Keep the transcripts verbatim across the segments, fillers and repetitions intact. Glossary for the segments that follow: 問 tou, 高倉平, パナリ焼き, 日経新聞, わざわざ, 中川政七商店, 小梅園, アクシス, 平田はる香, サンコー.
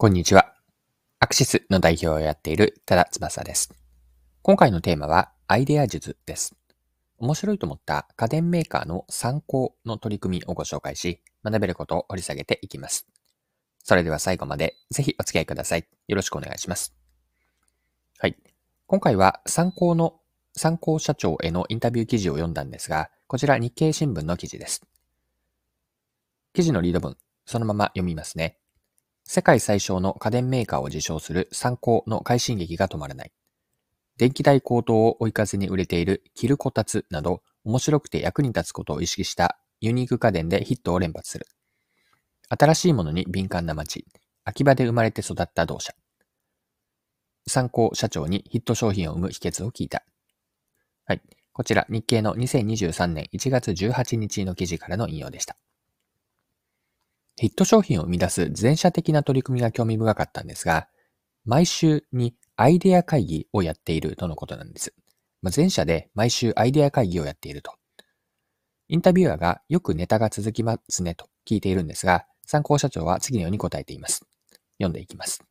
こんにちは。アクシスの代表をやっている多田翼です。今回のテーマはアイデア術です。面白いと思った家電メーカーの参考の取り組みをご紹介し、学べることを掘り下げていきます。それでは最後までぜひお付き合いください。よろしくお願いします。はい。今回は参考の、参考社長へのインタビュー記事を読んだんですが、こちら日経新聞の記事です。記事のリード文、そのまま読みますね。世界最小の家電メーカーを自称するサンコーの快進撃が止まらない。電気代高騰を追い風に売れているキルコタツなど、面白くて役に立つことを意識したユニーク家電でヒットを連発する。新しいものに敏感な街、秋葉で生まれて育った同社。サンコー社長にヒット商品を生む秘訣を聞いた。はい、こちら日経のにせんにじゅうさんねんいちがつじゅうはちにちの記事からの引用でした。ヒット商品を生み出す全社的な取り組みが興味深かったんですが、毎週にアイデア会議をやっているとのことなんです。まあ、全社で毎週アイデア会議をやっていると。インタビュアーがよくネタが続きますねと聞いているんですが、参考社長は次のように答えています。読んでいきます。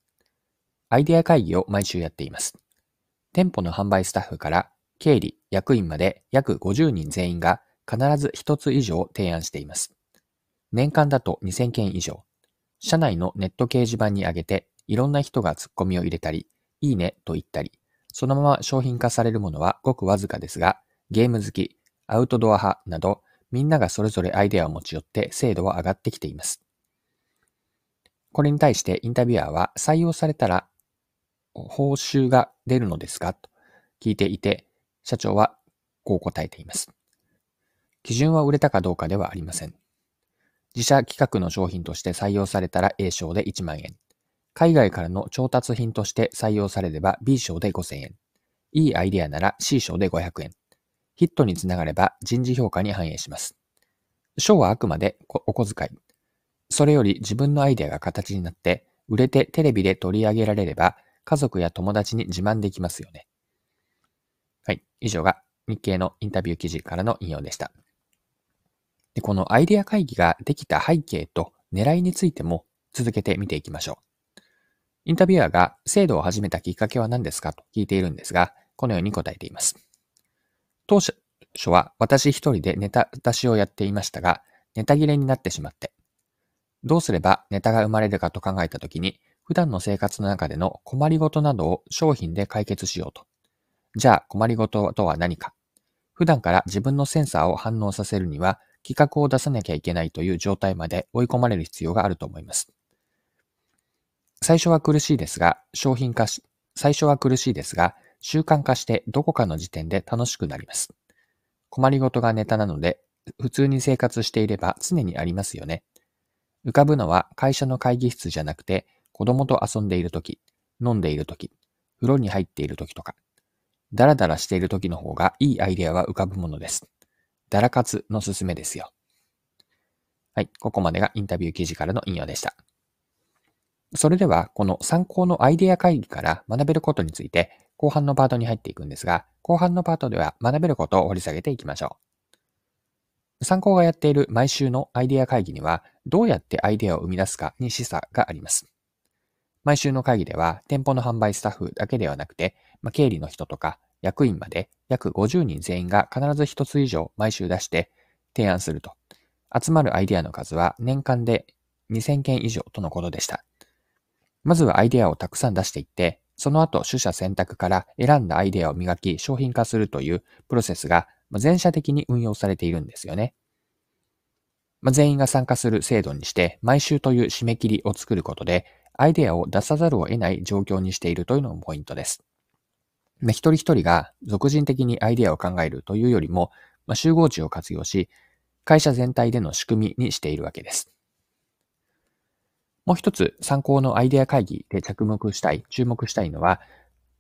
アイデア会議を毎週やっています。店舗の販売スタッフから経理、役員まで約ごじゅうにん全員が必ずひとつ以上提案しています。年間だとにせんけん以上。社内のネット掲示板に上げて、いろんな人がツッコミを入れたり、いいねと言ったり、そのまま商品化されるものはごくわずかですが、ゲーム好き、アウトドア派など、みんながそれぞれアイデアを持ち寄って精度は上がってきています。これに対してインタビュアーは、採用されたら報酬が出るのですかと聞いていて、社長はこう答えています。基準は売れたかどうかではありません。自社規格の商品として採用されたら A 賞でいちまんえん。海外からの調達品として採用されれば B 賞でごせんえん。いいアイデアなら C 賞でごひゃくえん。ヒットにつながれば人事評価に反映します。賞はあくまでお小遣い。それより自分のアイデアが形になって、売れてテレビで取り上げられれば、家族や友達に自慢できますよね。はい。以上が日経のインタビュー記事からの引用でした。で、このアイデア会議ができた背景と狙いについても続けて見ていきましょう。インタビュアーが制度を始めたきっかけは何ですかと聞いているんですが、このように答えています。当初は私一人でネタ出しをやっていましたが、ネタ切れになってしまって、どうすればネタが生まれるかと考えたときに、普段の生活の中での困りごとなどを商品で解決しようと。じゃあ困りごととは何か。普段から自分のセンサーを反応させるには、企画を出さなきゃいけないという状態まで追い込まれる必要があると思います。最初は苦しいですが、商品化し、最初は苦しいですが、習慣化してどこかの時点で楽しくなります。困りごとがネタなので、普通に生活していれば常にありますよね。浮かぶのは会社の会議室じゃなくて、子供と遊んでいるとき、飲んでいるとき、風呂に入っているときとか、だらだらしているときの方がいいアイデアは浮かぶものです。ダラ活のすすめですよ。はい、ここまでがインタビュー記事からの引用でした。それでは、この参考のアイデア会議から学べることについて、後半のパートに入っていくんですが、後半のパートでは学べることを掘り下げていきましょう。参考がやっている毎週のアイデア会議には、どうやってアイデアを生み出すかに示唆があります。毎週の会議では、店舗の販売スタッフだけではなくて、まあ、経理の人とか、役員まで約ごじゅうにん全員が必ずひとつ以上毎週出して提案すると。集まるアイデアの数は年間でにせんけん以上とのことでした。まずはアイデアをたくさん出していって、その後取捨選択から選んだアイデアを磨き商品化するというプロセスが全社的に運用されているんですよね。まあ、全員が参加する制度にして毎週という締め切りを作ることでアイデアを出さざるを得ない状況にしているというのもポイントです。一人一人が属人的にアイデアを考えるというよりも、集合値を活用し、会社全体での仕組みにしているわけです。もう一つ、参考のアイデア会議で着目したい、注目したいのは、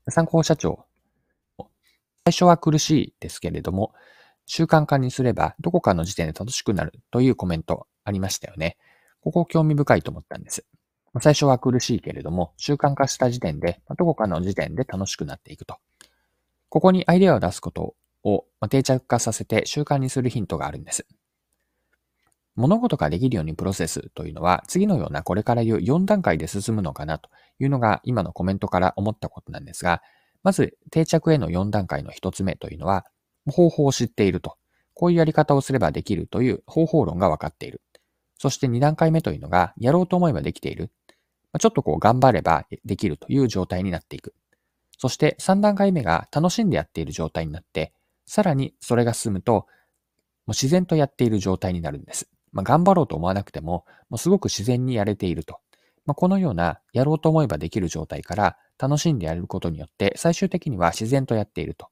参考社長。最初は苦しいですけれども、習慣化にすればどこかの時点で楽しくなるというコメントありましたよね。ここ興味深いと思ったんです。最初は苦しいけれども、習慣化した時点で、どこかの時点で楽しくなっていくと。ここにアイデアを出すことを定着化させて習慣にするヒントがあるんです。物事ができるようにプロセスというのは、次のようなこれから言うよんだんかいで進むのかなというのが今のコメントから思ったことなんですが、まず定着へのよんだんかいのひとつめというのは、方法を知っていると。こういうやり方をすればできるという方法論が分かっている。そしてにだんかいめというのが、やろうと思えばできている。ちょっとこう頑張ればできるという状態になっていく。そしてさんだんかいめが楽しんでやっている状態になって、さらにそれが進むと、もう自然とやっている状態になるんです。まあ、頑張ろうと思わなくても、もうすごく自然にやれていると。まあ、このようなやろうと思えばできる状態から楽しんでやることによって、最終的には自然とやっていると。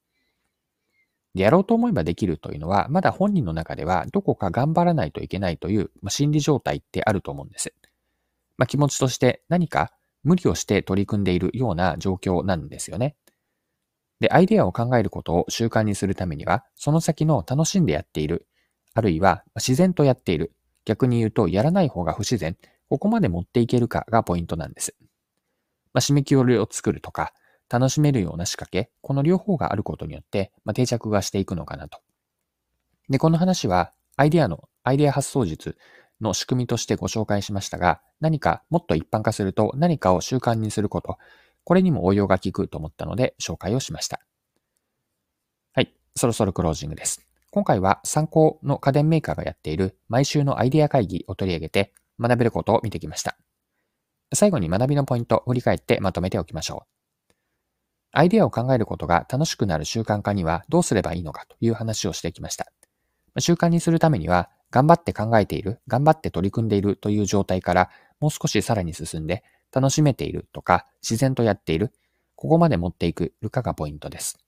で、やろうと思えばできるというのは、まだ本人の中ではどこか頑張らないといけないという、まあ、心理状態ってあると思うんです。まあ、気持ちとして何か無理をして取り組んでいるような状況なんですよね。で、アイデアを考えることを習慣にするためには、その先の楽しんでやっている、あるいは自然とやっている、逆に言うとやらない方が不自然、ここまで持っていけるかがポイントなんです。まあ、締め切りを作るとか、楽しめるような仕掛け、この両方があることによって、まあ、定着がしていくのかなと。で、この話はアイデアの、アイデア発想術の仕組みとしてご紹介しましたが、何かもっと一般化すると何かを習慣にすること、これにも応用が効くと思ったので紹介をしました。はい、そろそろクロージングです。今回は参考の家電メーカーがやっている毎週のアイデア会議を取り上げて学べることを見てきました。最後に学びのポイントを振り返ってまとめておきましょう。アイデアを考えることが楽しくなる習慣化にはどうすればいいのかという話をしてきました。習慣にするためには、頑張って考えている、頑張って取り組んでいるという状態からもう少しさらに進んで、楽しめているとか自然とやっている、ここまで持っていくかがポイントです。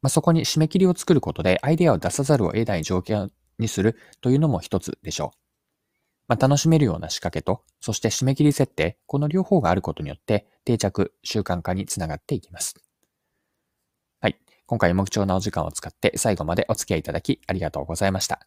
まあ、そこに締め切りを作ることでアイデアを出さざるを得ない状況にするというのも一つでしょう。まあ、楽しめるような仕掛けと、そして締め切り設定、この両方があることによって定着、習慣化につながっていきます。はい。今回も貴重なお時間を使って最後までお付き合いいただきありがとうございました。